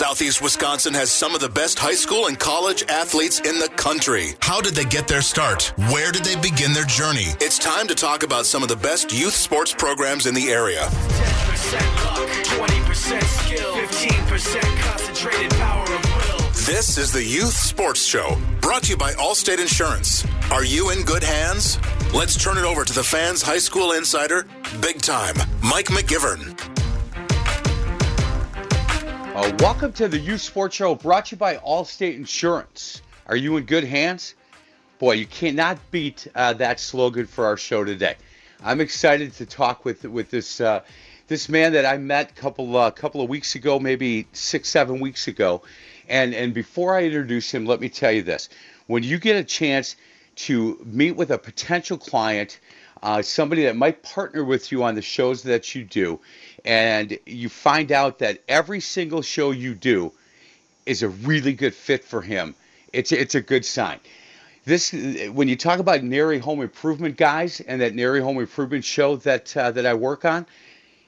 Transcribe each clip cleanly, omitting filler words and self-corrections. Southeast Wisconsin has some of the best high school and college athletes in the country. How did they get their start? Where did they begin their journey? It's time to talk about some of the best youth sports programs in the area. 10% luck, 20% skill, 15% concentrated power of will. This is the Youth Sports Show, brought to you by Allstate Insurance. Are you in good hands? Let's turn it over to the fans' high school insider, big time, Mike McGivern. Welcome to the Youth Sports Show, brought to you by Allstate Insurance. Are you in good hands? Boy, you cannot beat that slogan for our show today. I'm excited to talk with this man that I met a couple of weeks ago, maybe 6-7 weeks ago. And before I introduce him, let me tell you this. When you get a chance to meet with a potential client, somebody that might partner with you on the shows that you do, and you find out that every single show you do is a really good fit for him, it's a good sign. When you talk about Nary Home Improvement guys and that Nary Home Improvement show that I work on,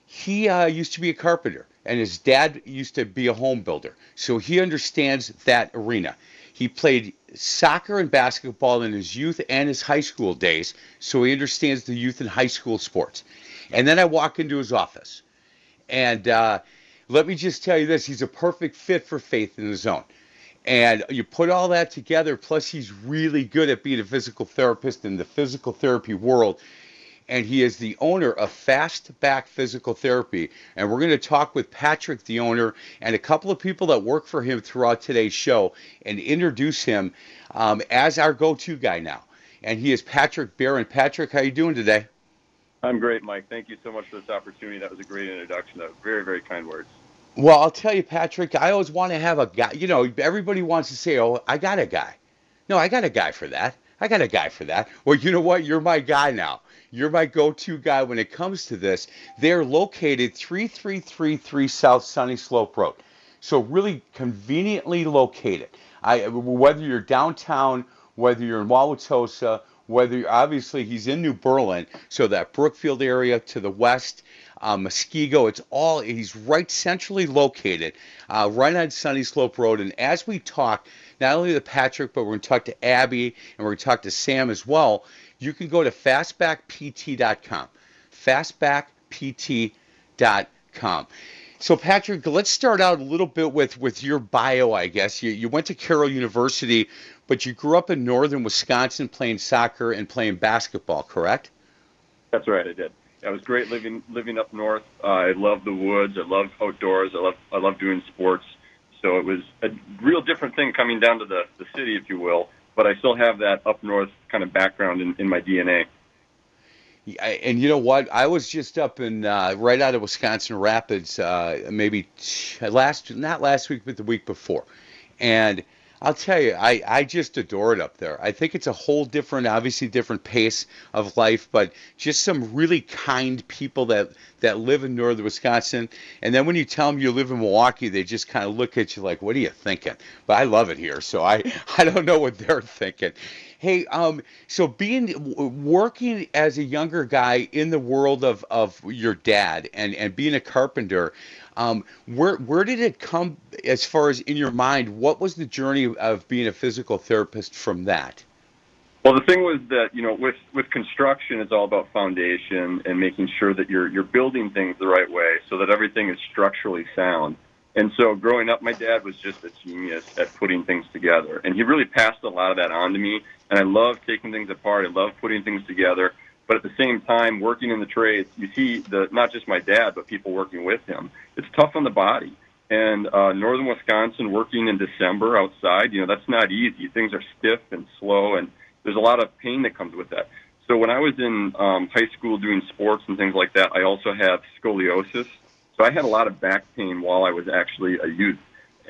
he used to be a carpenter. And his dad used to be a home builder, so he understands that arena. He played soccer and basketball in his youth and his high school days, so he understands the youth and high school sports. And then I walk into his office, and let me just tell you this. He's a perfect fit for Faith in the Zone. And you put all that together, plus he's really good at being a physical therapist in the physical therapy world. And he is the owner of Fastback Physical Therapy. And we're going to talk with Patrick, the owner, and a couple of people that work for him throughout today's show and introduce him as our go-to guy now. And he is Patrick Barron. Patrick, how are you doing today? I'm great, Mike. Thank you so much for this opportunity. That was a great introduction. That was very, very kind words. Well, I'll tell you, Patrick, I always want to have a guy. You know, everybody wants to say, oh, I got a guy. No, I got a guy for that. I got a guy for that. Well, you know what? You're my guy now. You're my go-to guy when it comes to this. They're located 3333 South Sunny Slope Road. So really conveniently located. Whether you're downtown, whether you're in Wauwatosa, obviously he's in New Berlin, so that Brookfield area to the west, Muskego, he's right centrally located, right on Sunny Slope Road. And as we talk, not only to Patrick, but we're going to talk to Abby, and we're going to talk to Sam as well. You can go to fastbackpt.com, fastbackpt.com. So, Patrick, let's start out a little bit with your bio, I guess. You went to Carroll University, but you grew up in northern Wisconsin playing soccer and playing basketball, correct? That's right, I did. It was great living up north. I loved the woods. I loved outdoors. I loved doing sports. So it was a real different thing coming down to the city, if you will, but I still have that up north kind of background in my DNA. And you know what? I was just up in right out of Wisconsin Rapids maybe not last week, but the week before. And I'll tell you, I just adore it up there. I think it's a whole different pace of life, but just some really kind people that live in northern Wisconsin. And then when you tell them you live in Milwaukee, they just kind of look at you like, what are you thinking? But I love it here, so I don't know what they're thinking. Hey, so working as a younger guy in the world of your dad and being a carpenter, where did it come as far as in your mind? What was the journey of being a physical therapist from that? Well, the thing was that, you know, with construction, it's all about foundation and making sure that you're building things the right way so that everything is structurally sound. And so growing up, my dad was just a genius at putting things together. And he really passed a lot of that on to me. And I love taking things apart. I love putting things together. But at the same time, working in the trades, you see not just my dad, but people working with him. It's tough on the body. And northern Wisconsin, working in December outside, you know, that's not easy. Things are stiff and slow, and there's a lot of pain that comes with that. So when I was in high school doing sports and things like that, I also have scoliosis. So I had a lot of back pain while I was actually a youth.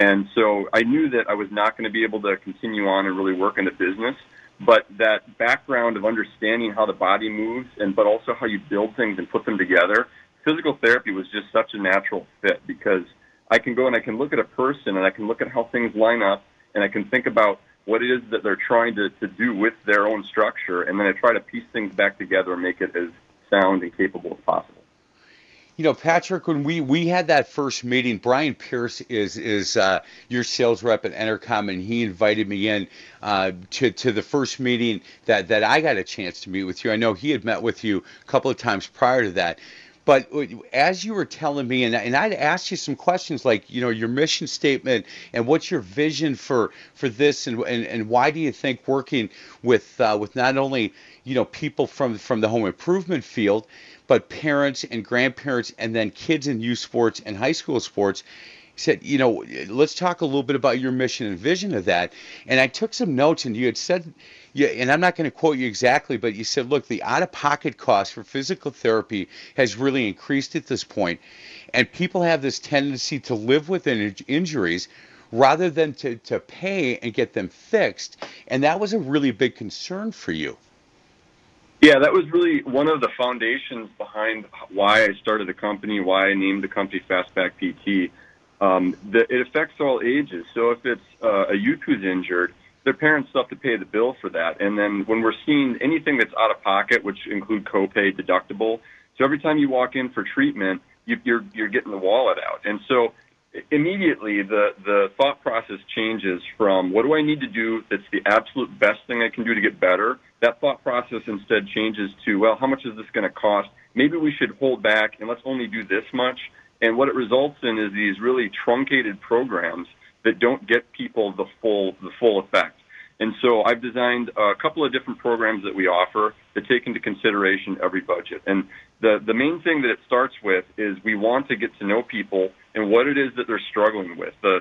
And so I knew that I was not going to be able to continue on and really work in the business. But that background of understanding how the body moves, but also how you build things and put them together, physical therapy was just such a natural fit because I can go and I can look at a person and I can look at how things line up and I can think about what it is that they're trying to do with their own structure. And then I try to piece things back together and make it as sound and capable as possible. You know, Patrick, when we had that first meeting, Brian Pierce is your sales rep at Entercom, and he invited me in to the first meeting that I got a chance to meet with you. I know he had met with you a couple of times prior to that. But as you were telling me, and I'd asked you some questions like, you know, your mission statement and what's your vision for this, and why do you think working with not only, you know, people from the home improvement field, but parents and grandparents and then kids in youth sports and high school sports. He said, you know, let's talk a little bit about your mission and vision of that. And I took some notes, and you had said, and I'm not going to quote you exactly, but you said, look, the out-of-pocket cost for physical therapy has really increased at this point, and people have this tendency to live with injuries rather than to pay and get them fixed. And that was a really big concern for you. Yeah, that was really one of the foundations behind why I started the company, why I named the company Fastback PT. It affects all ages. So if it's a youth who's injured, their parents still have to pay the bill for that. And then when we're seeing anything that's out of pocket, which include copay, deductible, so every time you walk in for treatment, you're getting the wallet out. And so immediately the thought process changes from what do I need to do that's the absolute best thing I can do to get better? That thought process instead changes to, well, how much is this going to cost? Maybe we should hold back and let's only do this much. And what it results in is these really truncated programs that don't get people the full effect. And so I've designed a couple of different programs that we offer that take into consideration every budget. And the main thing that it starts with is we want to get to know people and what it is that they're struggling with. One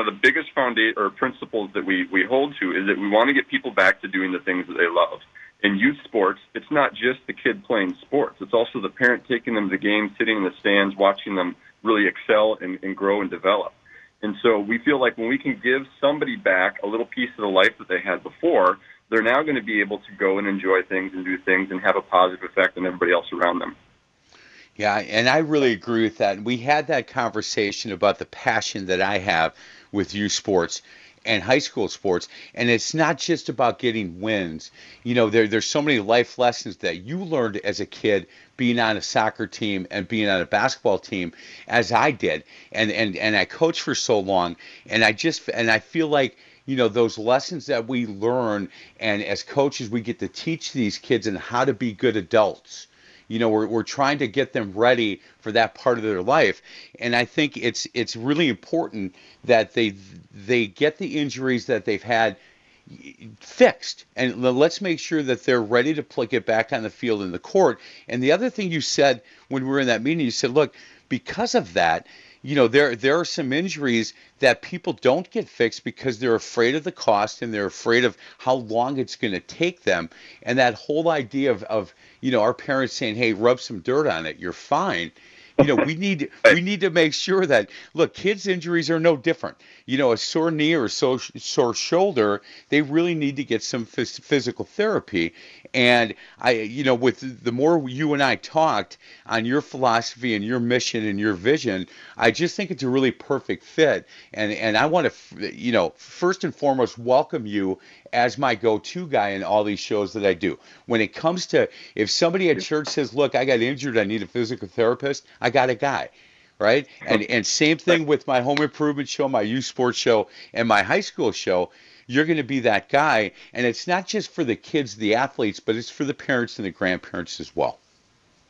of the biggest principles that we hold to is that we want to get people back to doing the things that they love. In youth sports, it's not just the kid playing sports. It's also the parent taking them to the game, sitting in the stands, watching them really excel and grow and develop. And so we feel like when we can give somebody back a little piece of the life that they had before, they're now going to be able to go and enjoy things and do things and have a positive effect on everybody else around them. Yeah, and I really agree with that. And we had that conversation about the passion that I have with youth sports and high school sports, and it's not just about getting wins. You know, there's so many life lessons that you learned as a kid being on a soccer team and being on a basketball team, as I did, and I coached for so long, and I feel like, you know, those lessons that we learn, and as coaches we get to teach these kids and how to be good adults. You know, we're trying to get them ready for that part of their life. And I think it's really important that they get the injuries that they've had fixed. And let's make sure that they're ready to get back on the field and the court. And the other thing you said when we were in that meeting, you said, look, because of that, you know, there are some injuries that people don't get fixed because they're afraid of the cost and they're afraid of how long it's going to take them. And that whole idea of, you know, our parents saying, hey, rub some dirt on it, you're fine. You know, we need to make sure that, look, kids' injuries are no different. You know, a sore knee or a sore shoulder, they really need to get some physical therapy. And I, you know, with the more you and I talked on your philosophy and your mission and your vision, I just think it's a really perfect fit. And I want to, you know, first and foremost, welcome you as my go-to guy in all these shows that I do. When it comes to, if somebody at church says, look, I got injured, I need a physical therapist, I got a guy, right? And same thing with my home improvement show, my youth sports show, and my high school show. You're going to be that guy. And it's not just for the kids, the athletes, but it's for the parents and the grandparents as well.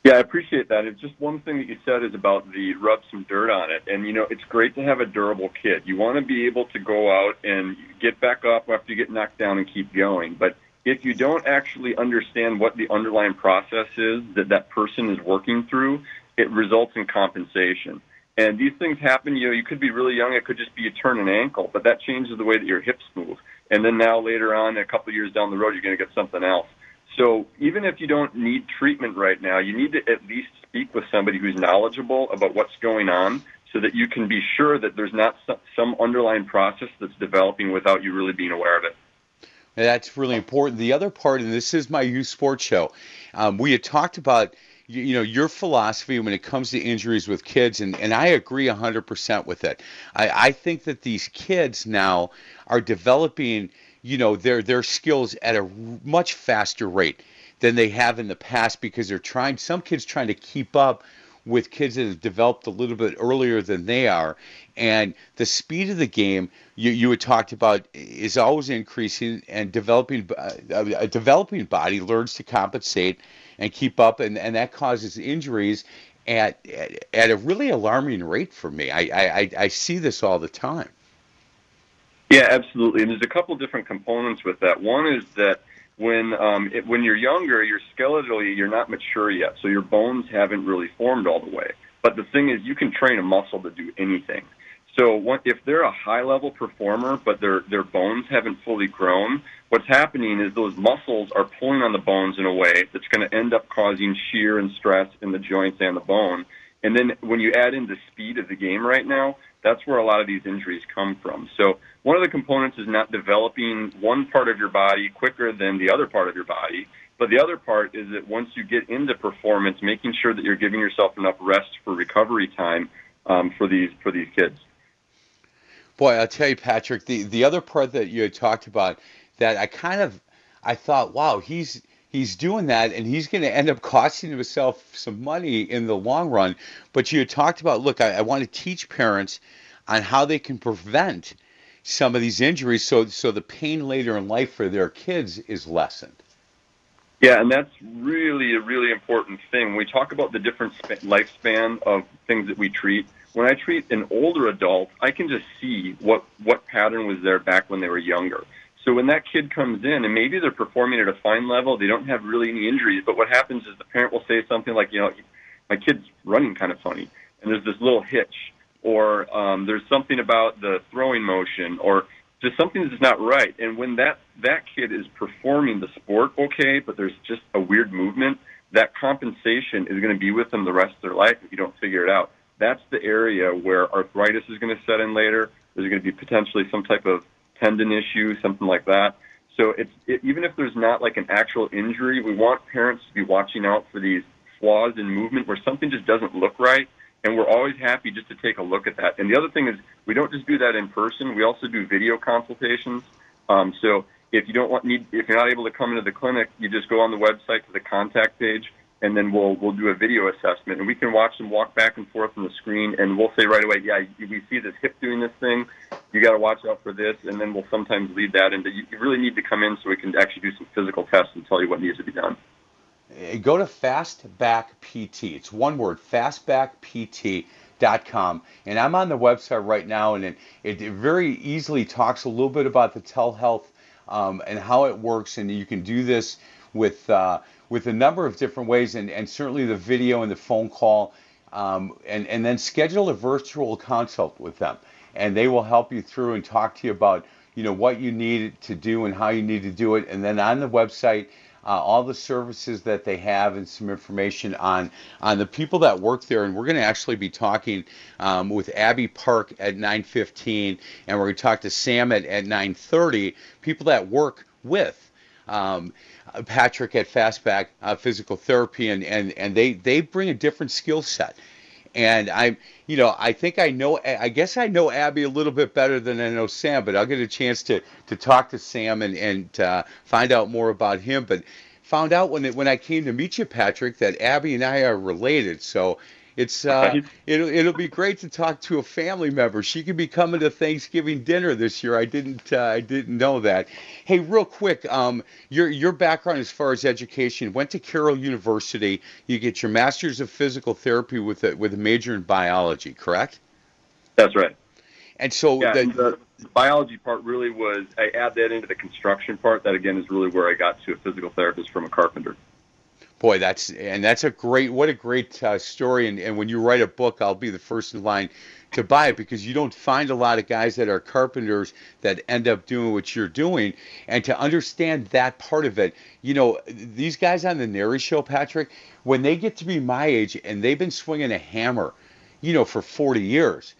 Yeah, I appreciate that. It's just one thing that you said is about the rub some dirt on it. And, you know, it's great to have a durable kid. You want to be able to go out and get back up after you get knocked down and keep going. But if you don't actually understand what the underlying process is that person is working through, it results in compensation. And these things happen, you know, you could be really young, it could just be you turn an ankle, but that changes the way that your hips move. And then now later on, a couple of years down the road, you're going to get something else. So even if you don't need treatment right now, you need to at least speak with somebody who's knowledgeable about what's going on so that you can be sure that there's not some underlying process that's developing without you really being aware of it. That's really important. The other part, and this is my youth sports show, we had talked about, you know, your philosophy when it comes to injuries with kids, and I agree 100% with it. I think that these kids now are developing, you know, their skills at a much faster rate than they have in the past because some kids trying to keep up with kids that have developed a little bit earlier than they are. And the speed of the game you had talked about is always increasing, and a developing body learns to compensate and keep up, and that causes injuries at a really alarming rate for me. I see this all the time. Yeah, absolutely. And there's a couple different components with that. One is that when you're younger, you're skeletally, you're not mature yet, so your bones haven't really formed all the way. But the thing is, you can train a muscle to do anything. So if they're a high-level performer, but their bones haven't fully grown, what's happening is those muscles are pulling on the bones in a way that's going to end up causing shear and stress in the joints and the bone. And then when you add in the speed of the game right now, that's where a lot of these injuries come from. So one of the components is not developing one part of your body quicker than the other part of your body. But the other part is that once you get into performance, making sure that you're giving yourself enough rest for recovery time for these kids. Boy, I'll tell you, Patrick, the other part that you had talked about that I thought, wow, he's doing that, and he's going to end up costing himself some money in the long run. But you had talked about, look, I want to teach parents on how they can prevent some of these injuries so the pain later in life for their kids is lessened. Yeah, and that's really a really important thing. We talk about the different lifespan of things that we treat. When I treat an older adult, I can just see what pattern was there back when they were younger. So when that kid comes in, and maybe they're performing at a fine level, they don't have really any injuries, but what happens is the parent will say something like, you know, my kid's running kind of funny, and there's this little hitch, or there's something about the throwing motion, or just something that's not right. And when that kid is performing the sport okay, but there's just a weird movement, that compensation is going to be with them the rest of their life if you don't figure it out. That's the area where arthritis is going to set in later. There's going to be potentially some type of tendon issue, something like that. So even if there's not like an actual injury, we want parents to be watching out for these flaws in movement where something just doesn't look right, and we're always happy just to take a look at that. And the other thing is we don't just do that in person. We also do video consultations. So if you're not able to come into the clinic, you just go on the website to the contact page, and then we'll do a video assessment, and we can watch them walk back and forth on the screen, and we'll say right away, yeah, we see this hip doing this thing, you got to watch out for this, and then we'll sometimes lead that into, you really need to come in so we can actually do some physical tests and tell you what needs to be done. Go to Fastback PT. It's one word, fastbackpt.com, and I'm on the website right now, and it very easily talks a little bit about the telehealth and how it works, and you can do this with a number of different ways, and certainly the video and the phone call, and then schedule a virtual consult with them, and they will help you through and talk to you about, you know, what you need to do and how you need to do it. And then on the website, all the services that they have and some information on the people that work there. And we're going to actually be talking with Abby Park at 9:15, and we're going to talk to Sam at 9:30, people that work with Patrick at Fastback Physical Therapy, and they bring a different skill set. And I guess I know Abby a little bit better than I know Sam, but I'll get a chance to talk to Sam and find out more about him. But found out when I came to meet you, Patrick, that Abby and I are related. So it's it'll be great to talk to a family member. She could be coming to Thanksgiving dinner this year. I didn't know that. Hey, real quick, your background as far as education, went to Carroll University. You get your master's of physical therapy with a major in biology, correct? That's right. And so yeah, the biology part really was, I add that into the construction part. That again is really where I got to a physical therapist from a carpenter. Boy, that's a great, what a great story. And when you write a book, I'll be the first in line to buy it, because you don't find a lot of guys that are carpenters that end up doing what you're doing. And to understand that part of it, you know, these guys on the Nary Show, Patrick, when they get to be my age and they've been swinging a hammer, you know, for 40 years,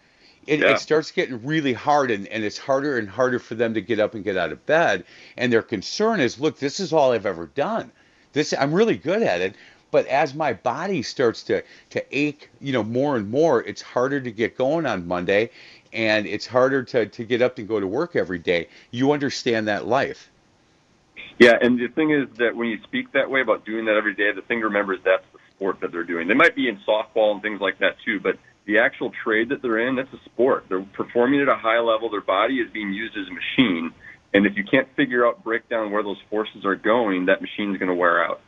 it starts getting really hard, and it's harder and harder for them to get up and get out of bed. And their concern is, look, this is all I've ever done. I'm really good at it, but as my body starts to ache, you know, more and more, it's harder to get going on Monday, and it's harder to get up and go to work every day. You understand that life. Yeah, and the thing is that when you speak that way about doing that every day, the thing to remember is that's the sport that they're doing. They might be in softball and things like that too, but the actual trade that they're in, that's a sport. They're performing at a high level. Their body is being used as a machine. And if you can't figure out, break down where those forces are going, that machine's going to wear out.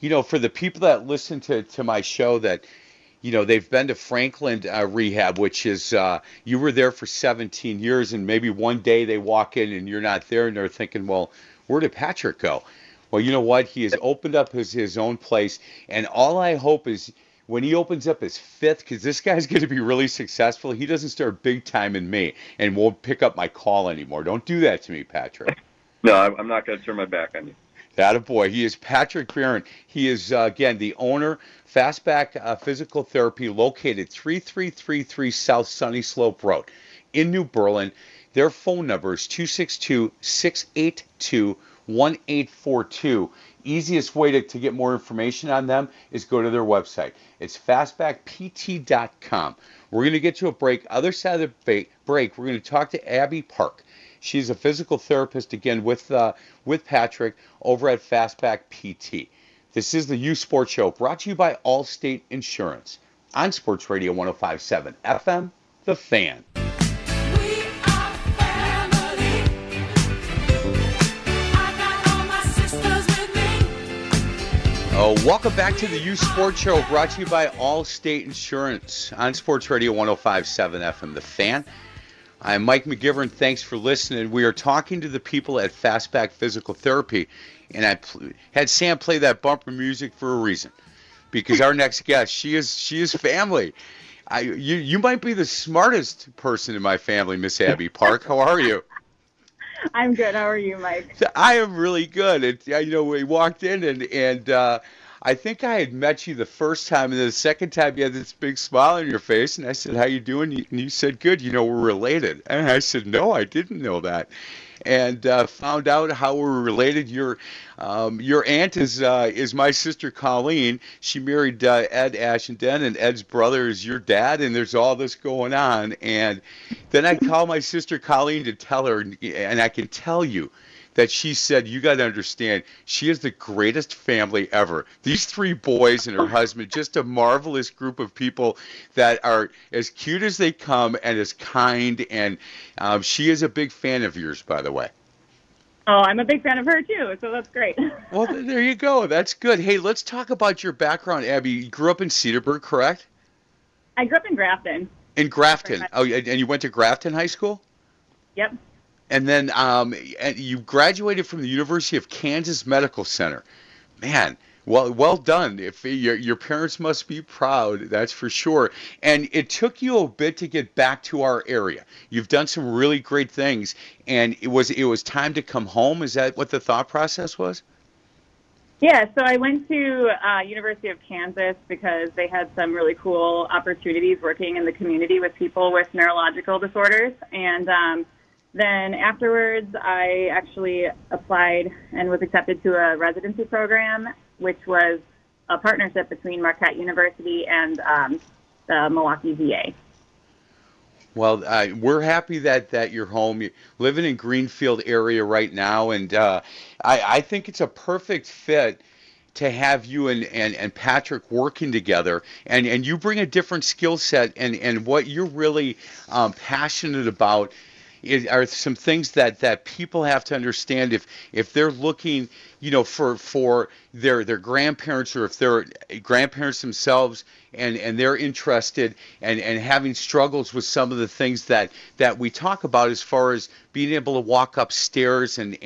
You know, for the people that listen to my show that, you know, they've been to Franklin Rehab, which is you were there for 17 years, and maybe one day they walk in and you're not there, and they're thinking, well, where did Patrick go? Well, you know what? He has opened up his own place, and all I hope is when he opens up his fifth, because this guy's going to be really successful, he doesn't start big time in me and won't pick up my call anymore. Don't do that to me, Patrick. No, I'm not going to turn my back on you. Atta boy. He is Patrick Barron. He is, again, the owner, Fastback Physical Therapy, located 3333 South Sunny Slope Road in New Berlin. Their phone number is 262-682-1842. Easiest way to get more information on them is go to their website. It's fastbackpt.com. We're going to get to a break. Other side of the break, we're going to talk to Abby Park. She's a physical therapist, again, with Patrick over at Fastback PT. This is the U Sports Show, brought to you by Allstate Insurance on Sports Radio 105.7 FM, The Fan. We are family. I got all my sisters with me. Oh, welcome back to the U Sports Show, brought to you by Allstate Insurance on Sports Radio 105.7 FM, The Fan. I'm Mike McGivern. Thanks for listening. We are talking to the people at Fastback Physical Therapy, and I had Sam play that bumper music for a reason, because our next guest, she is family. You might be the smartest person in my family, Miss Abby Park. How are you? I'm good. How are you, Mike? I am really good. We walked in, and I think I had met you the first time, and then the second time you had this big smile on your face, and I said, how you doing? And you said, good, you know, we're related. And I said, no, I didn't know that. And found out how we're related. Your aunt is my sister, Colleen. She married Ed Ashenden, and Ed's brother is your dad, and there's all this going on. And then I called my sister, Colleen, to tell her, and I can tell you, that she said, you got to understand, she is the greatest family ever. These three boys and her husband, just a marvelous group of people that are as cute as they come and as kind. And she is a big fan of yours, by the way. Oh, I'm a big fan of her, too, so that's great. Well, there you go. That's good. Hey, let's talk about your background, Abby. You grew up in Cedarburg, correct? I grew up in Grafton. In Grafton. Oh, and you went to Grafton High School? Yep. And then you graduated from the University of Kansas Medical Center. Man, well done. If your parents must be proud, that's for sure. And it took you a bit to get back to our area. You've done some really great things, and it was time to come home. Is that what the thought process was? Yeah, so I went to University of Kansas because they had some really cool opportunities working in the community with people with neurological disorders. And then afterwards, I actually applied and was accepted to a residency program, which was a partnership between Marquette University and the Milwaukee VA. Well, we're happy that you're home. You're living in Greenfield area right now, and I think it's a perfect fit to have you and Patrick working together, and you bring a different skill set, and what you're really passionate about are some things that people have to understand if they're looking, you know, for their grandparents, or if they're grandparents themselves and they're interested and having struggles with some of the things that we talk about as far as being able to walk upstairs and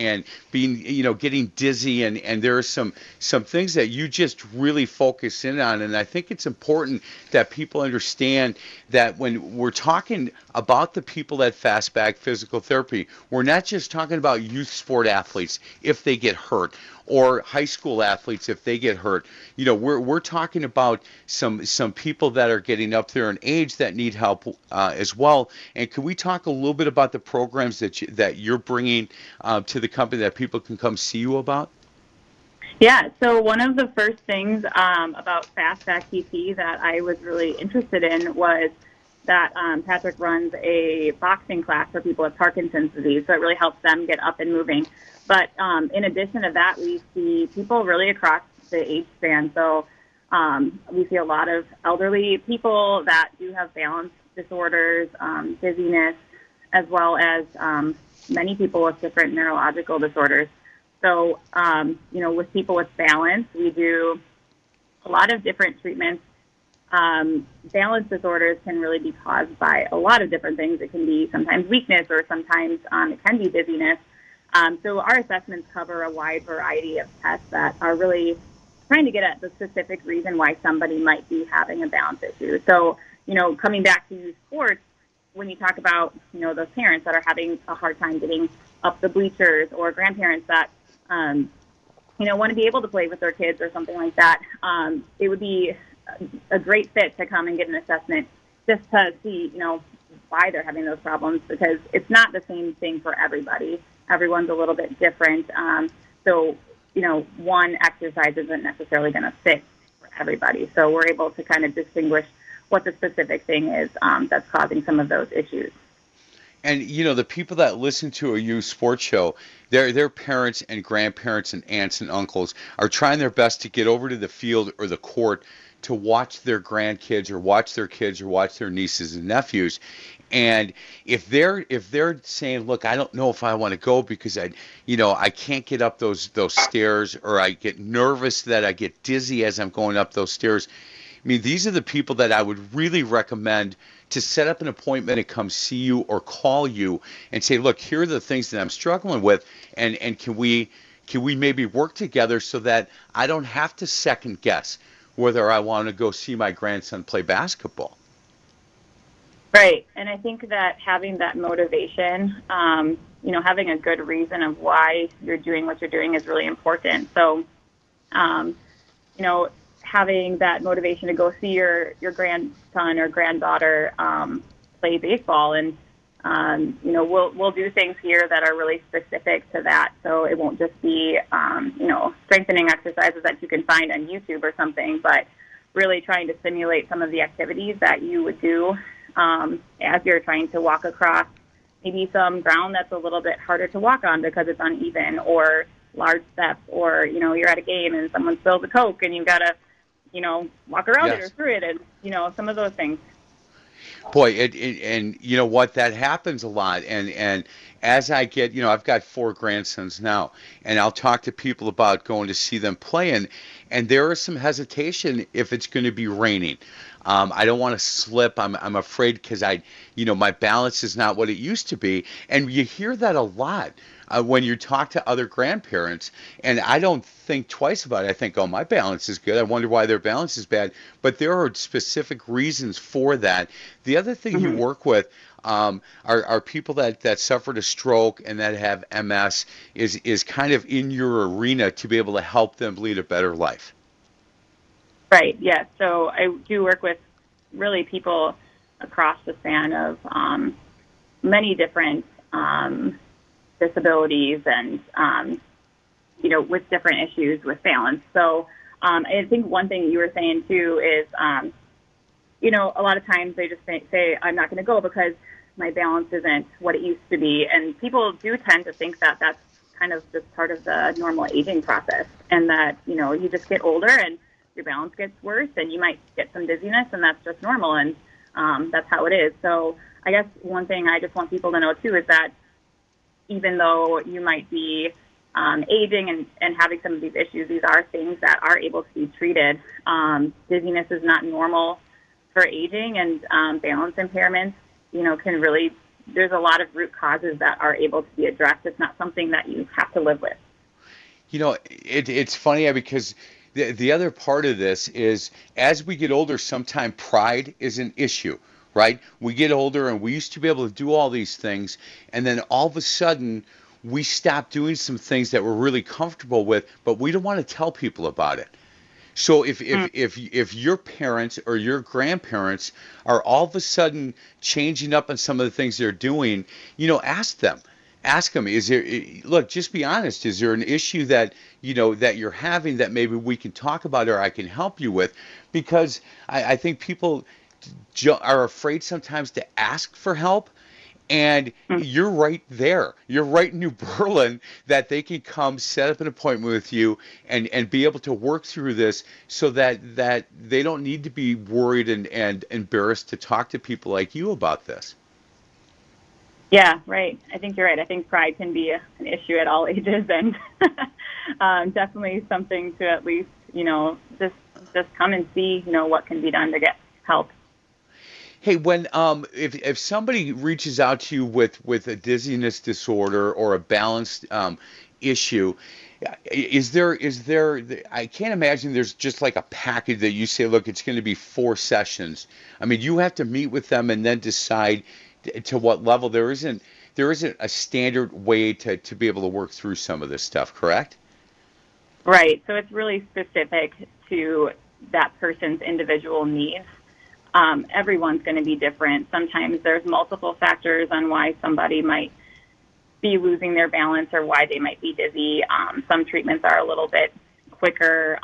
being, you know, getting dizzy, and there are some things that you just really focus in on. And I think it's important that people understand that when we're talking about the people at Fastback Physical Therapy, we're not just talking about youth sport athletes if they get hurt, or high school athletes if they get hurt. You know, we're talking about some people that are getting up there in age that need help as well. And can we talk a little bit about the programs that you're bringing to the company that people can come see you about? Yeah, so one of the first things about Fastback PT that I was really interested in was that Patrick runs a boxing class for people with Parkinson's disease, so it really helps them get up and moving. But in addition to that, we see people really across the age span. So We see a lot of elderly people that do have balance disorders, dizziness, as well as many people with different neurological disorders. So, with people with balance, we do a lot of different treatments. Balance disorders can really be caused by a lot of different things. It can be sometimes weakness or sometimes it can be dizziness. So our assessments cover a wide variety of tests that are really trying to get at the specific reason why somebody might be having a balance issue. So, coming back to sports, when you talk about, those parents that are having a hard time getting up the bleachers or grandparents that, want to be able to play with their kids or something like that, it would be a great fit to come and get an assessment just to see, why they're having those problems, because it's not the same thing for everybody. Everyone's a little bit different. So one exercise isn't necessarily going to fit for everybody. So we're able to kind of distinguish what the specific thing is that's causing some of those issues. And, the people that listen to a youth sports show, their parents and grandparents and aunts and uncles are trying their best to get over to the field or the court to watch their grandkids or watch their kids or watch their nieces and nephews. And if they're saying, look, I don't know if I want to go because I can't get up those stairs, or I get nervous that I get dizzy as I'm going up those stairs. I mean, these are the people that I would really recommend to set up an appointment and come see you or call you and say, look, here are the things that I'm struggling with, and can we maybe work together so that I don't have to second guess whether I want to go see my grandson play basketball. Right. And I think that having that motivation, having a good reason of why you're doing what you're doing is really important. So, having that motivation to go see your grandson or granddaughter play baseball, and we'll do things here that are really specific to that, so it won't just be strengthening exercises that you can find on YouTube or something, but really trying to simulate some of the activities that you would do as you're trying to walk across maybe some ground that's a little bit harder to walk on because it's uneven, or large steps, or you're at a game and someone spills a Coke and you've got to walk around Yes. it or through it, and some of those things. Boy, and you know what, that happens a lot. And as I get, I've got 4 grandsons now, and I'll talk to people about going to see them play, and there is some hesitation if it's going to be raining. I don't want to slip. I'm afraid because my balance is not what it used to be. And you hear that a lot when you talk to other grandparents. And I don't think twice about it. I think, oh, my balance is good. I wonder why their balance is bad. But there are specific reasons for that. The other thing mm-hmm. you work with are people that suffered a stroke and that have MS is kind of in your arena to be able to help them lead a better life. Right, yes. Yeah. So I do work with really people across the span of many different disabilities and, with different issues with balance. So I think one thing you were saying, too, is, a lot of times they just say, I'm not going to go because my balance isn't what it used to be. And people do tend to think that that's kind of just part of the normal aging process, and that, you just get older and your balance gets worse and you might get some dizziness, and that's just normal, and that's how it is. So I guess one thing I just want people to know too is that even though you might be aging and having some of these issues, these are things that are able to be treated. Dizziness is not normal for aging, and balance impairments, can really, there's a lot of root causes that are able to be addressed. It's not something that you have to live with. It's funny because the other part of this is, as we get older, sometimes pride is an issue, right? We get older and we used to be able to do all these things, and then all of a sudden we stop doing some things that we're really comfortable with, but we don't want to tell people about it. So if your parents or your grandparents are all of a sudden changing up on some of the things they're doing, ask them. Ask them, just be honest. Is there an issue that, that you're having that maybe we can talk about or I can help you with? Because I think people are afraid sometimes to ask for help. And you're right there. You're right in New Berlin, that they can come set up an appointment with you and be able to work through this so that, that they don't need to be worried and embarrassed to talk to people like you about this. Yeah, right. I think you're right. I think pride can be an issue at all ages, and definitely something to at least, you know, just come and see, you know, what can be done to get help. Hey, when if somebody reaches out to you with a dizziness disorder or a balance issue, is there I can't imagine there's just like a package that you say, look, it's going to be 4 sessions. I mean, you have to meet with them and then decide to what level. There isn't a standard way to be able to work through some of this stuff, correct? Right. So it's really specific to that person's individual needs. Everyone's going to be different. Sometimes there's multiple factors on why somebody might be losing their balance or why they might be dizzy. Some treatments are a little bit quicker.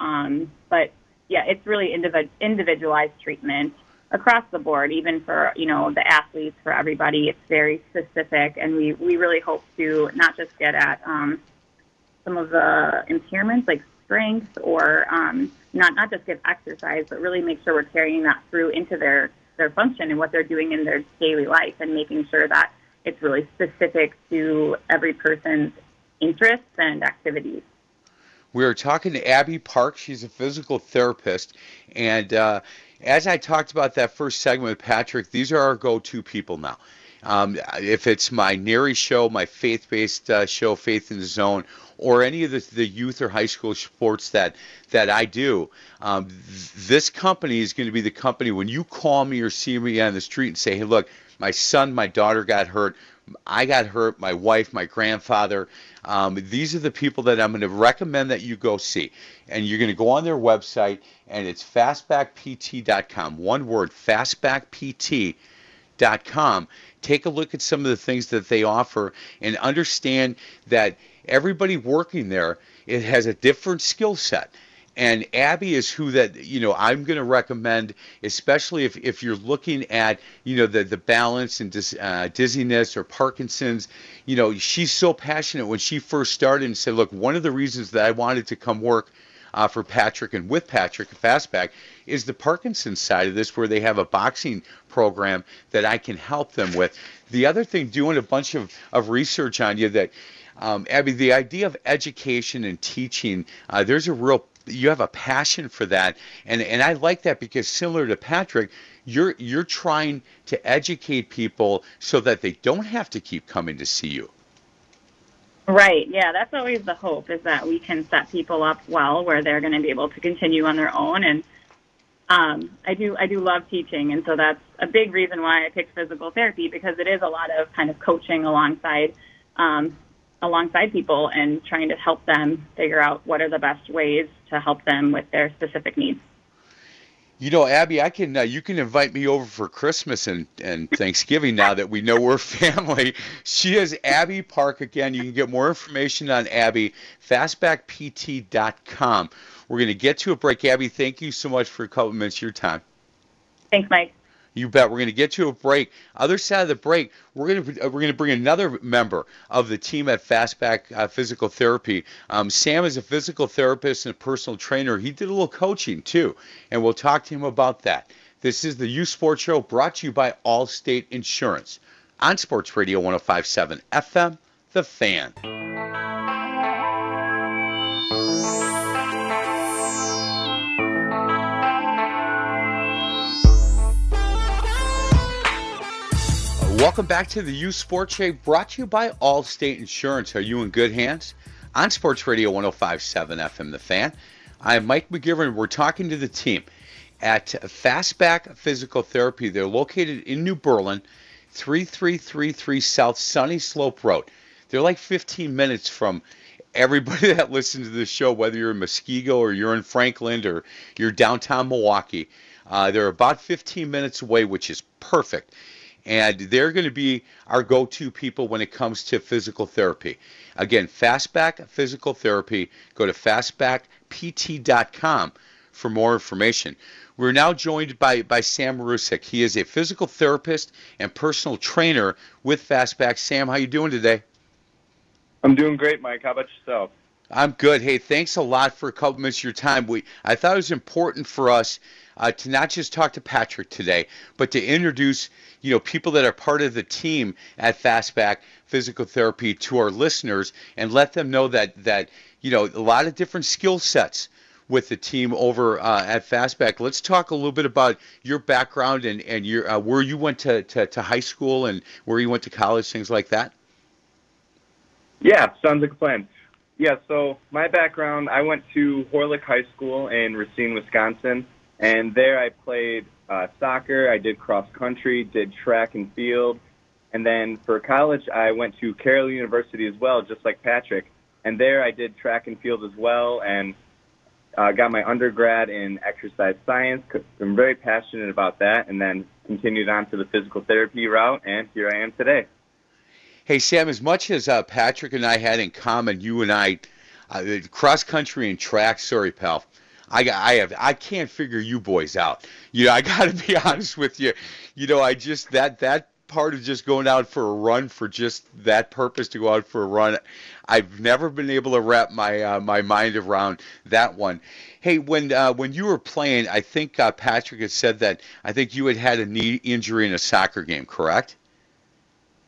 But, yeah, it's really individualized treatment across the board, even for, you know, the athletes, for everybody. It's very specific, and we really hope to not just get at some of the impairments like strength or not just give exercise, but really make sure we're carrying that through into their function and what they're doing in their daily life, and making sure that it's really specific to every person's interests and activities. We are talking to Abby Park. She's a physical therapist, and as I talked about that first segment with Patrick, these are our go-to people now. If it's my NARI show, my faith-based show, Faith in the Zone, or any of the youth or high school sports that I do, this company is going to be the company when you call me or see me on the street and say, hey, look, my son, my daughter got hurt, I got hurt, my wife, my grandfather. These are the people that I'm going to recommend that you go see. And you're going to go on their website, and it's fastbackpt.com. One word, fastbackpt.com. Take a look at some of the things that they offer and understand that everybody working there, it has a different skill set. And Abby is who that, you know, I'm going to recommend, especially if you're looking at, you know, the balance and dizziness or Parkinson's. You know, she's so passionate when she first started and said, look, one of the reasons that I wanted to come work for Patrick and with Patrick Fastback is the Parkinson's side of this, where they have a boxing program that I can help them with. The other thing, doing a bunch of research on you, that, Abby, the idea of education and teaching, there's a real, you have a passion for that, and I like that, because similar to Patrick, you're trying to educate people so that they don't have to keep coming to see you. Right. Yeah, that's always the hope, is that we can set people up well where they're going to be able to continue on their own. And I do love teaching, and so that's a big reason why I picked physical therapy, because it is a lot of kind of coaching alongside people and trying to help them figure out what are the best ways to help them with their specific needs. You know, Abby, I can you can invite me over for Christmas and Thanksgiving now that we know we're family. She is Abby Park. Again, you can get more information on Abby, fastbackpt.com. We're going to get to a break. Abby, thank you so much for a couple minutes of your time. Thanks, Mike. You bet. We're going to get to a break. Other side of the break, we're going to bring another member of the team at Fastback Physical Therapy. Sam is a physical therapist and a personal trainer. He did a little coaching too, and we'll talk to him about that. This is the U Sports Show, brought to you by Allstate Insurance on Sports Radio 105.7 FM, The Fan. Welcome back to the U Sports Show, brought to you by Allstate Insurance. Are you in good hands? On Sports Radio 105.7 FM, The Fan. I'm Mike McGivern. We're talking to the team at Fastback Physical Therapy. They're located in New Berlin, 3333 South Sunny Slope Road. They're like 15 minutes from everybody that listens to the show, whether you're in Muskego or you're in Franklin or you're downtown Milwaukee. They're about 15 minutes away, which is perfect. And they're going to be our go-to people when it comes to physical therapy. Again, Fastback Physical Therapy. Go to fastbackpt.com for more information. We're now joined by Sam Marusek. He is a physical therapist and personal trainer with Fastback. Sam, how you doing today? I'm doing great, Mike. How about yourself? I'm good. Hey, thanks a lot for a couple minutes of your time. I thought it was important for us to not just talk to Patrick today, but to introduce people that are part of the team at Fastback Physical Therapy to our listeners and let them know that a lot of different skill sets with the team over at Fastback. Let's talk a little bit about your background and your where you went to high school and where you went to college, things like that. Yeah, sounds like a plan. Yeah, so my background, I went to Horlick High School in Racine, Wisconsin, and there I played soccer, I did cross country, did track and field, and then for college I went to Carroll University as well, just like Patrick, and there I did track and field as well, and got my undergrad in exercise science. I'm very passionate about that, and then continued on to the physical therapy route, and here I am today. Hey, Sam, as much as Patrick and I had in common, you and I, cross-country and track, sorry, pal, I can't figure you boys out. I got to be honest with you. I just, that part of just going out for a run for just that purpose to go out for a run, I've never been able to wrap my mind around that one. Hey, when you were playing, I think Patrick had said that I think you had had a knee injury in a soccer game, correct?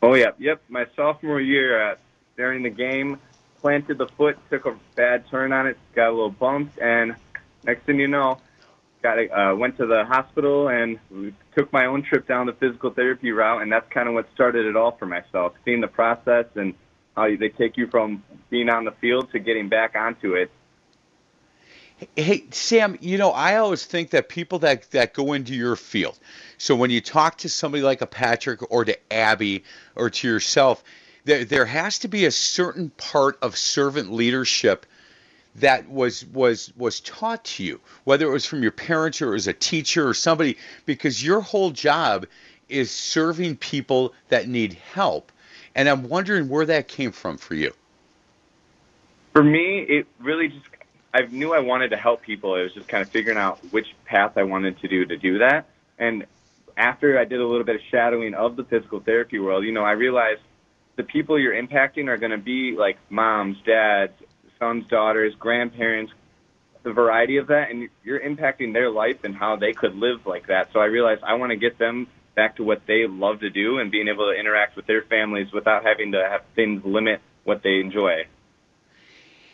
Oh, yeah. Yep. My sophomore year, during the game, planted the foot, took a bad turn on it, got a little bumped, and next thing you know, went to the hospital and took my own trip down the physical therapy route, and that's kind of what started it all for myself, seeing the process and how they take you from being on the field to getting back onto it. Hey, Sam, I always think that people that go into your field, so when you talk to somebody like a Patrick or to Abby or to yourself, there has to be a certain part of servant leadership that was taught to you, whether it was from your parents or as a teacher or somebody, because your whole job is serving people that need help. And I'm wondering where that came from for you. For me, it really just... I knew I wanted to help people. It was just kind of figuring out which path I wanted to do that. And after I did a little bit of shadowing of the physical therapy world, I realized the people you're impacting are going to be like moms, dads, sons, daughters, grandparents, the variety of that. And you're impacting their life and how they could live like that. So I realized I want to get them back to what they love to do and being able to interact with their families without having to have things limit what they enjoy.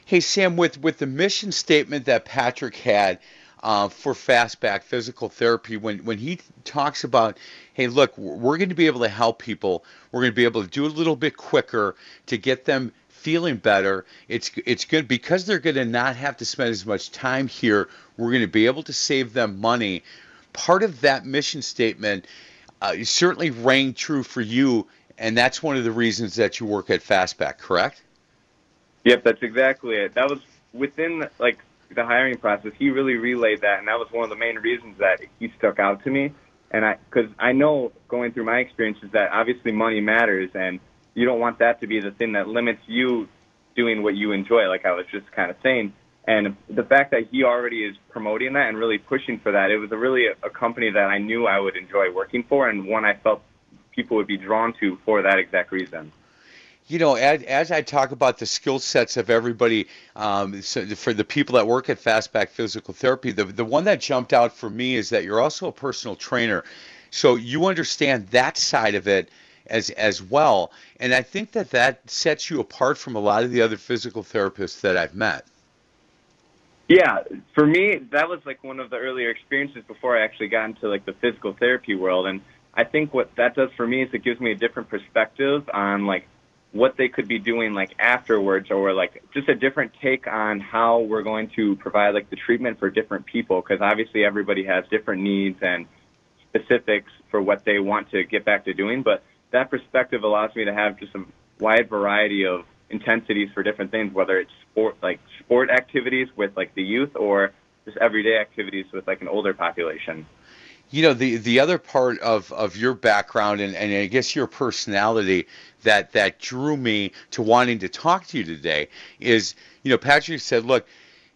Hey, Sam, with the mission statement that Patrick had for Fastback Physical Therapy, when he talks about, hey, look, we're going to be able to help people. We're going to be able to do a little bit quicker to get them feeling better. It's good because they're going to not have to spend as much time here. We're going to be able to save them money. Part of that mission statement certainly rang true for you, and that's one of the reasons that you work at Fastback, correct? Yep, that's exactly it. That was within, the hiring process. He really relayed that, and that was one of the main reasons that he stuck out to me. And because I know going through my experiences that obviously money matters, and you don't want that to be the thing that limits you doing what you enjoy, like I was just kind of saying. And the fact that he already is promoting that and really pushing for that, it was really a company that I knew I would enjoy working for and one I felt people would be drawn to for that exact reason. As I talk about the skill sets of everybody, so for the people that work at Fastback Physical Therapy, the one that jumped out for me is that you're also a personal trainer. So you understand that side of it as well. And I think that sets you apart from a lot of the other physical therapists that I've met. Yeah, for me, that was one of the earlier experiences before I actually got into the physical therapy world. And I think what that does for me is it gives me a different perspective on what they could be doing afterwards or just a different take on how we're going to provide the treatment for different people, because obviously everybody has different needs and specifics for what they want to get back to doing, but that perspective allows me to have just a wide variety of intensities for different things, whether it's sport activities with the youth or just everyday activities with an older population. The other part of your background and I guess your personality that drew me to wanting to talk to you today is, Patrick said, look,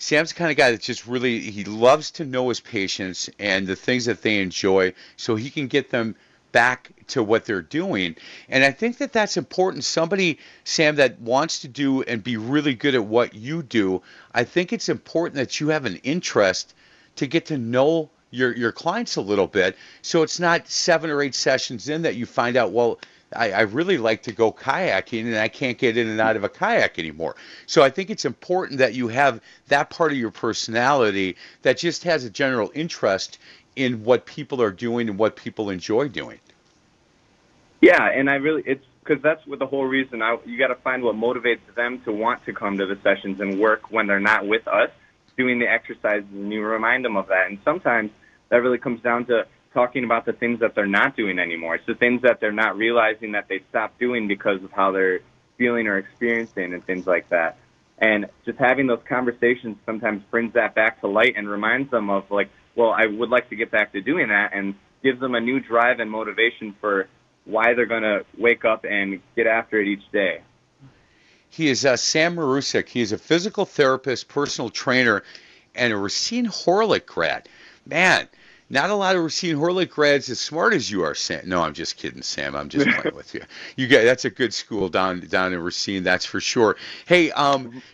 Sam's the kind of guy that just really, he loves to know his patients and the things that they enjoy so he can get them back to what they're doing. And I think that that's important. Somebody, Sam, that wants to do and be really good at what you do, I think it's important that you have an interest to get to know your clients a little bit. So it's not 7 or 8 sessions in that you find out, well, I really like to go kayaking and I can't get in and out of a kayak anymore. So I think it's important that you have that part of your personality that just has a general interest in what people are doing and what people enjoy doing. Yeah, and I really, it's because that's what the whole reason, you got to find what motivates them to want to come to the sessions and work when they're not with us doing the exercises, and you remind them of that. And sometimes that really comes down to talking about the things that they're not doing anymore. It's the things that they're not realizing that they stopped doing because of how they're feeling or experiencing and things like that. And just having those conversations sometimes brings that back to light and reminds them of, like, well, I would like to get back to doing that, and gives them a new drive and motivation for why they're going to wake up and get after it each day. He is Sam Marusek. He is a physical therapist, personal trainer, and a Racine Horlick grad. Man, not a lot of Racine Horlick grads as smart as you are, Sam. No, I'm just kidding, Sam. I'm just playing with you. You guys, that's a good school down in Racine, that's for sure. Hey,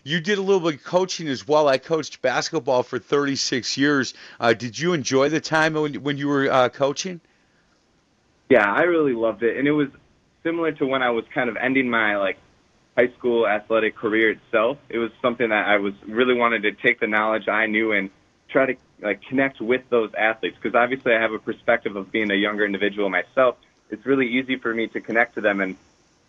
you did a little bit of coaching as well. I coached basketball for 36 years. Did you enjoy the time when you were coaching? Yeah, I really loved it, and it was similar to when I was kind of ending my high school athletic career itself. It was something that I was really wanted to take the knowledge I knew and try to connect with those athletes, because obviously I have a perspective of being a younger individual myself. It's really easy for me to connect to them and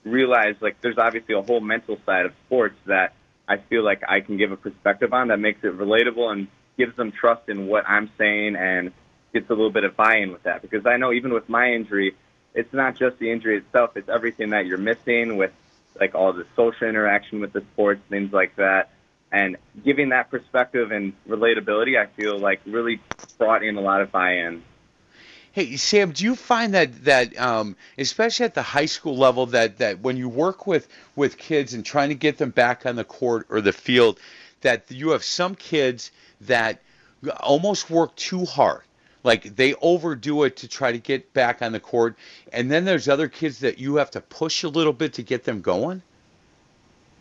realize there's obviously a whole mental side of sports that I feel like I can give a perspective on that makes it relatable and gives them trust in what I'm saying and gets a little bit of buy-in with that. Because I know even with my injury, it's not just the injury itself, it's everything that you're missing with all the social interaction with the sports, things like that. And giving that perspective and relatability, I feel really brought in a lot of buy-in. Hey, Sam, do you find that especially at the high school level, that when you work with kids and trying to get them back on the court or the field, that you have some kids that almost work too hard? They overdo it to try to get back on the court, and then there's other kids that you have to push a little bit to get them going?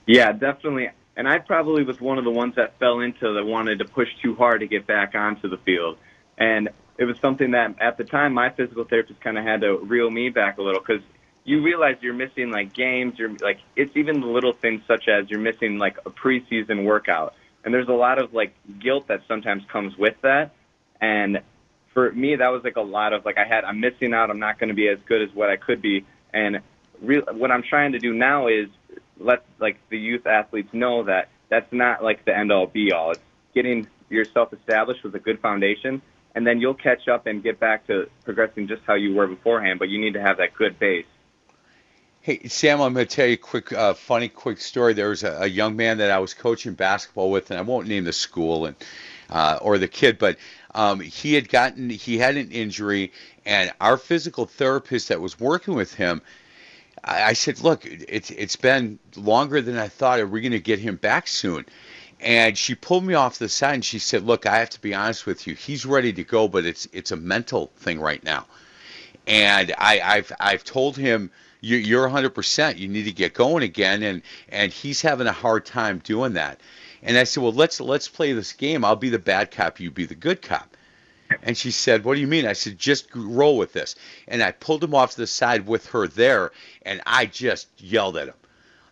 Yeah, definitely. And I probably was one of the ones that fell into that wanted to push too hard to get back onto the field. And it was something that at the time my physical therapist kind of had to reel me back a little, because you realize you're missing games. You're it's even the little things, such as you're missing a preseason workout. And there's a lot of guilt that sometimes comes with that. And for me, that was a lot of I'm missing out. I'm not going to be as good as what I could be. And what I'm trying to do now is let the youth athletes know that that's not the end all be all. It's getting yourself established with a good foundation, and then you'll catch up and get back to progressing just how you were beforehand. But you need to have that good base. Hey, Sam, I'm going to tell you a funny quick story. There was a young man that I was coaching basketball with, and I won't name the school or the kid, but he had an injury, and our physical therapist that was working with him, I said, look, it's been longer than I thought. Are we going to get him back soon? And she pulled me off the side and she said, look, I have to be honest with you. He's ready to go, but it's a mental thing right now. And I've told him, you're 100%. You need to get going again. And he's having a hard time doing that. And I said, well, let's play this game. I'll be the bad cop. You be the good cop. And she said, what do you mean? I said, just roll with this. And I pulled him off to the side with her there, and I just yelled at him.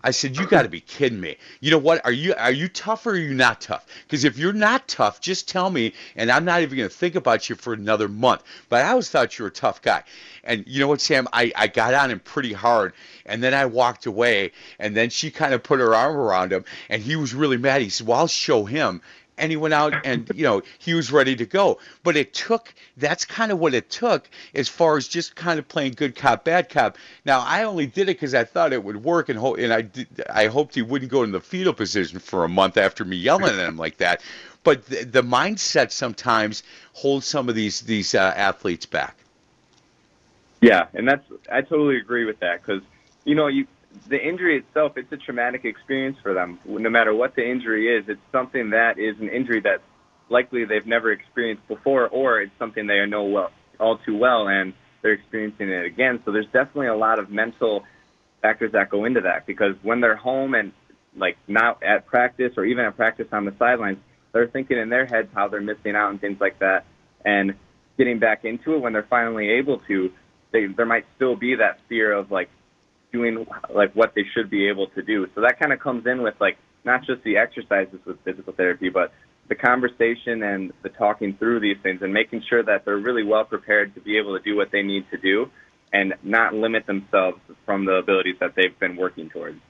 I said, you got to be kidding me. You know what? Are you tough or are you not tough? Because if you're not tough, just tell me, and I'm not even going to think about you for another month. But I always thought you were a tough guy. And you know what, Sam? I got on him pretty hard, and then I walked away, and then she kind of put her arm around him, and he was really mad. He said, well, I'll show him. And he went out and, he was ready to go. But that's kind of what it took as far as just kind of playing good cop, bad cop. Now, I only did it because I thought it would work, and I hoped he wouldn't go in the fetal position for a month after me yelling at him like that. But the mindset sometimes holds some of these athletes back. Yeah, and I totally agree with that, because, the injury itself, it's a traumatic experience for them. No matter what the injury is, it's something that is an injury that likely they've never experienced before, or it's something they know well, all too well, and they're experiencing it again. So there's definitely a lot of mental factors that go into that, because when they're home and like not at practice or even at practice on the sidelines, they're thinking in their heads how they're missing out and things like that. And getting back into it when they're finally able to, there might still be that fear of like doing like what they should be able to do. So that kind of comes in with like not just the exercises with physical therapy, but the conversation and the talking through these things and making sure that they're really well prepared to be able to do what they need to do and not limit themselves from the abilities that they've been working towards.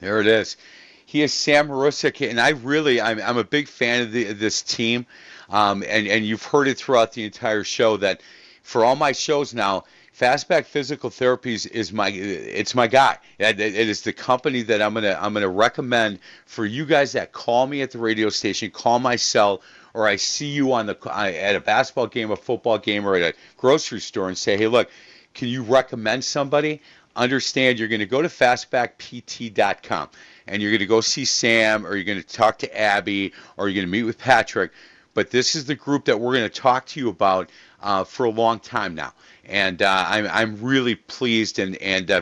There it is. He is Sam Marusek, and I'm a big fan of this team, and you've heard it throughout the entire show that for all my shows now, Fastback Physical Therapies is my guy. It is the company that I'm gonna recommend for you guys that call me at the radio station, call my cell, or I see you at a basketball game, a football game, or at a grocery store and say, hey, look, can you recommend somebody? Understand you're going to go to fastbackpt.com and you're going to go see Sam, or you're going to talk to Abby, or you're going to meet with Patrick. But this is the group that we're going to talk to you about for a long time now. And I'm really pleased and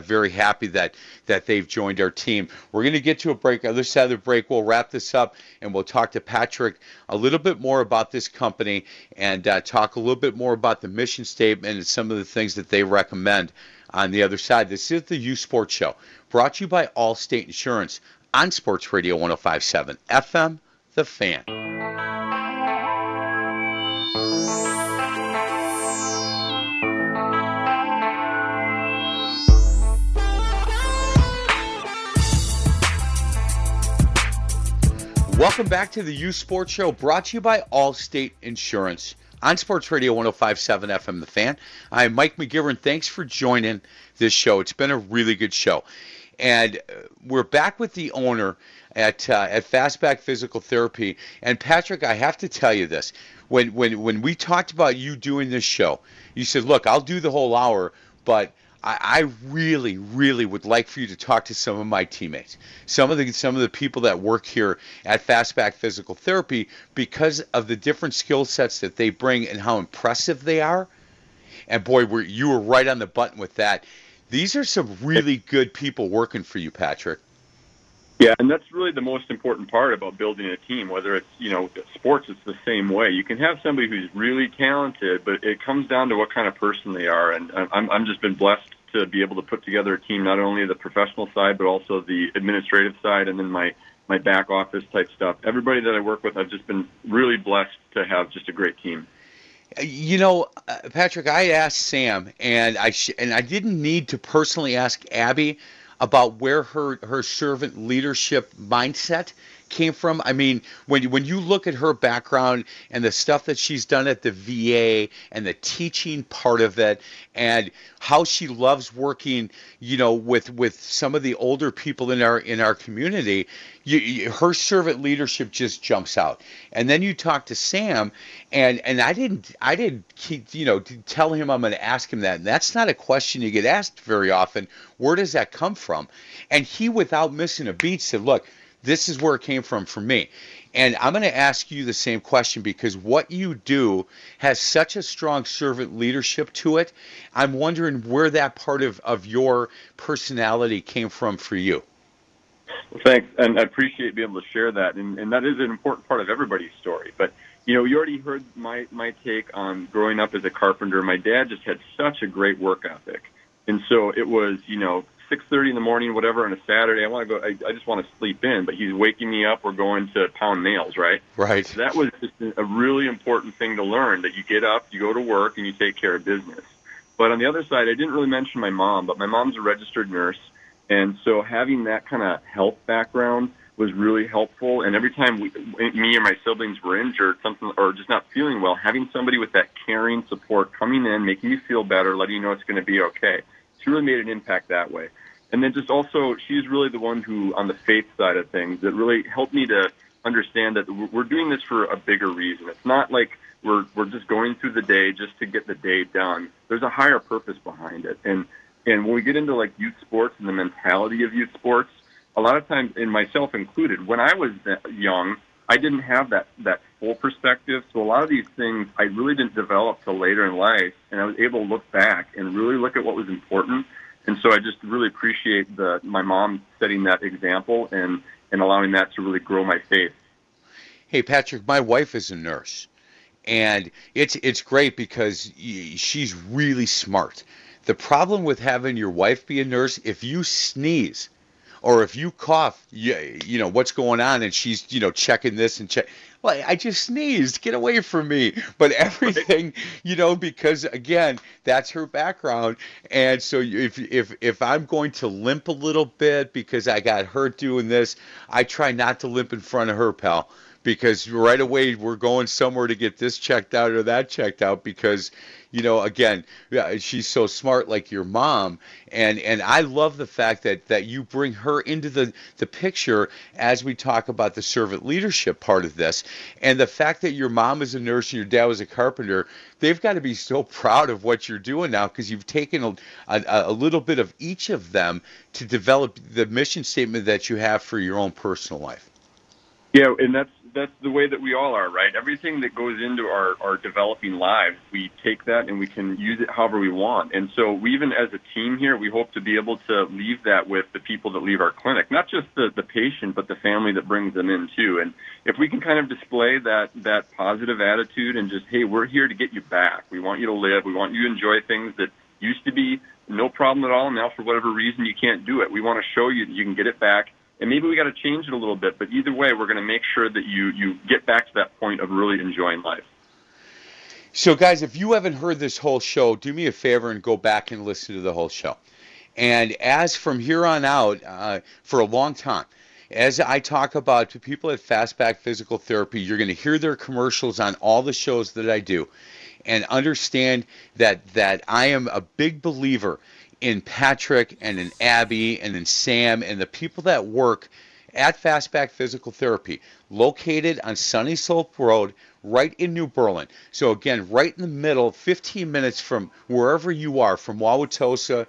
very happy that they've joined our team. We're going to get to a break. Other side of the break, we'll wrap this up, and we'll talk to Patrick a little bit more about this company and talk a little bit more about the mission statement and some of the things that they recommend. On the other side, this is the U Sports Show, brought to you by Allstate Insurance on Sports Radio 105.7 FM, The Fan. Welcome back to the U Sports Show, brought to you by Allstate Insurance on Sports Radio 105.7 FM, The Fan. I'm Mike McGivern. Thanks for joining this show. It's been a really good show. And we're back with the owner at Fastback Physical Therapy. And, Patrick, I have to tell you this. When we talked about you doing this show, you said, look, I'll do the whole hour, but I really, really would like for you to talk to some of my teammates, some of the people that work here at Fastback Physical Therapy, because of the different skill sets that they bring and how impressive they are. And boy, you were right on the button with that. These are some really good people working for you, Patrick. Yeah, and that's really the most important part about building a team, whether it's, sports, it's the same way. You can have somebody who's really talented, but it comes down to what kind of person they are. And I'm just been blessed to be able to put together a team, not only the professional side, but also the administrative side, and then my back office type stuff. Everybody that I work with, I've just been really blessed to have just a great team. Patrick, I asked Sam, and I didn't need to personally ask Abby about where her servant leadership mindset came from. I mean, when you look at her background and the stuff that she's done at the VA and the teaching part of it and how she loves working, with some of the older people in our community, her servant leadership just jumps out. And then you talk to Sam, and I didn't tell him I'm going to ask him that. And that's not a question you get asked very often. Where does that come from? And he, without missing a beat, said, look, this is where it came from for me. And I'm going to ask you the same question, because what you do has such a strong servant leadership to it. I'm wondering where that part of your personality came from for you. Well, thanks, and I appreciate being able to share that. And that is an important part of everybody's story. But, you already heard my take on growing up as a carpenter. My dad just had such a great work ethic. And so it was, 6:30 in the morning, whatever, on a Saturday, I just want to sleep in, but he's waking me up, we're going to pound nails, right? Right. So that was just a really important thing to learn, that you get up, you go to work, and you take care of business. But on the other side, I didn't really mention my mom, but my mom's a registered nurse, and so having that kind of health background was really helpful. And every time me or my siblings were injured, something, or just not feeling well, having somebody with that caring support coming in, making you feel better, letting you know it's going to be okay. She really made an impact that way. And then just also, she's really the one who, on the faith side of things, that really helped me to understand that we're doing this for a bigger reason. It's not like we're just going through the day just to get the day done. There's a higher purpose behind it. And And when we get into like youth sports and the mentality of youth sports, a lot of times, and myself included, when I was young, I didn't have that full perspective. So a lot of these things I really didn't develop till later in life, and I was able to look back and really look at what was important. And so I just really appreciate my mom setting that example and allowing that to really grow my faith. Hey, Patrick, my wife is a nurse, and it's great because she's really smart. The problem with having your wife be a nurse, if you sneeze or if you cough, you know what's going on, and she's checking this and check. Well, I just sneezed. Get away from me. But everything, because again, that's her background. And so if I'm going to limp a little bit because I got hurt doing this, I try not to limp in front of her, pal. Because right away we're going somewhere to get this checked out or that checked out because, again, she's so smart like your mom. And I love the fact that you bring her into the picture as we talk about the servant leadership part of this. And the fact that your mom is a nurse and your dad was a carpenter, they've got to be so proud of what you're doing now because you've taken a little bit of each of them to develop the mission statement that you have for your own personal life. Yeah, and that's the way that we all are, right? Everything that goes into our developing lives, we take that and we can use it however we want. And so we even as a team here, we hope to be able to leave that with the people that leave our clinic, not just the patient, but the family that brings them in too. And if we can kind of display that positive attitude and just, hey, we're here to get you back. We want you to live. We want you to enjoy things that used to be no problem at all. And now for whatever reason, you can't do it. We want to show you that you can get it back. And maybe we got to change it a little bit, but either way, we're going to make sure that you get back to that point of really enjoying life. So, guys, if you haven't heard this whole show, do me a favor and go back and listen to the whole show. And as from here on out, for a long time, as I talk about to people at Fastback Physical Therapy, you're going to hear their commercials on all the shows that I do and understand that I am a big believer in Patrick and in Abby and in Sam and the people that work at Fastback Physical Therapy, located on Sunny Slope Road, right in New Berlin. So again, right in the middle, 15 minutes from wherever you are, from Wauwatosa,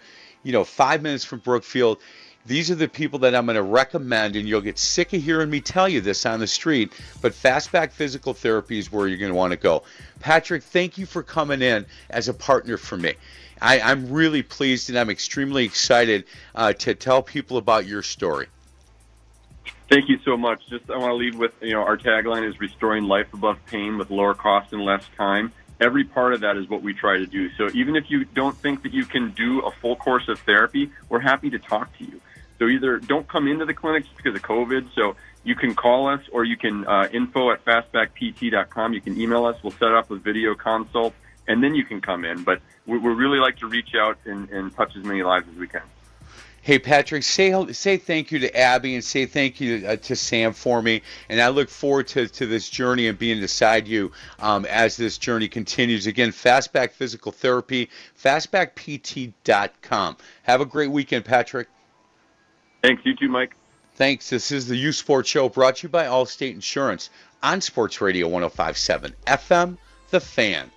5 minutes from Brookfield. These are the people that I'm going to recommend, and you'll get sick of hearing me tell you this on the street, but Fastback Physical Therapy is where you're going to want to go. Patrick, thank you for coming in as a partner for me. I'm really pleased, and I'm extremely excited to tell people about your story. Thank you so much. Just I want to leave with, our tagline is restoring life above pain with lower cost and less time. Every part of that is what we try to do. So even if you don't think that you can do a full course of therapy, we're happy to talk to you. So either don't come into the clinics because of COVID. So you can call us or you can info@fastbackpt.com. You can email us. We'll set up a video consult and then you can come in. But we really like to reach out and touch as many lives as we can. Hey, Patrick, say thank you to Abby and say thank you to Sam for me. And I look forward to this journey and being beside you as this journey continues. Again, Fastback Physical Therapy, fastbackpt.com. Have a great weekend, Patrick. Thanks. You too, Mike. Thanks. This is the Youth Sports Show brought to you by Allstate Insurance on Sports Radio 105.7 FM, The Fan.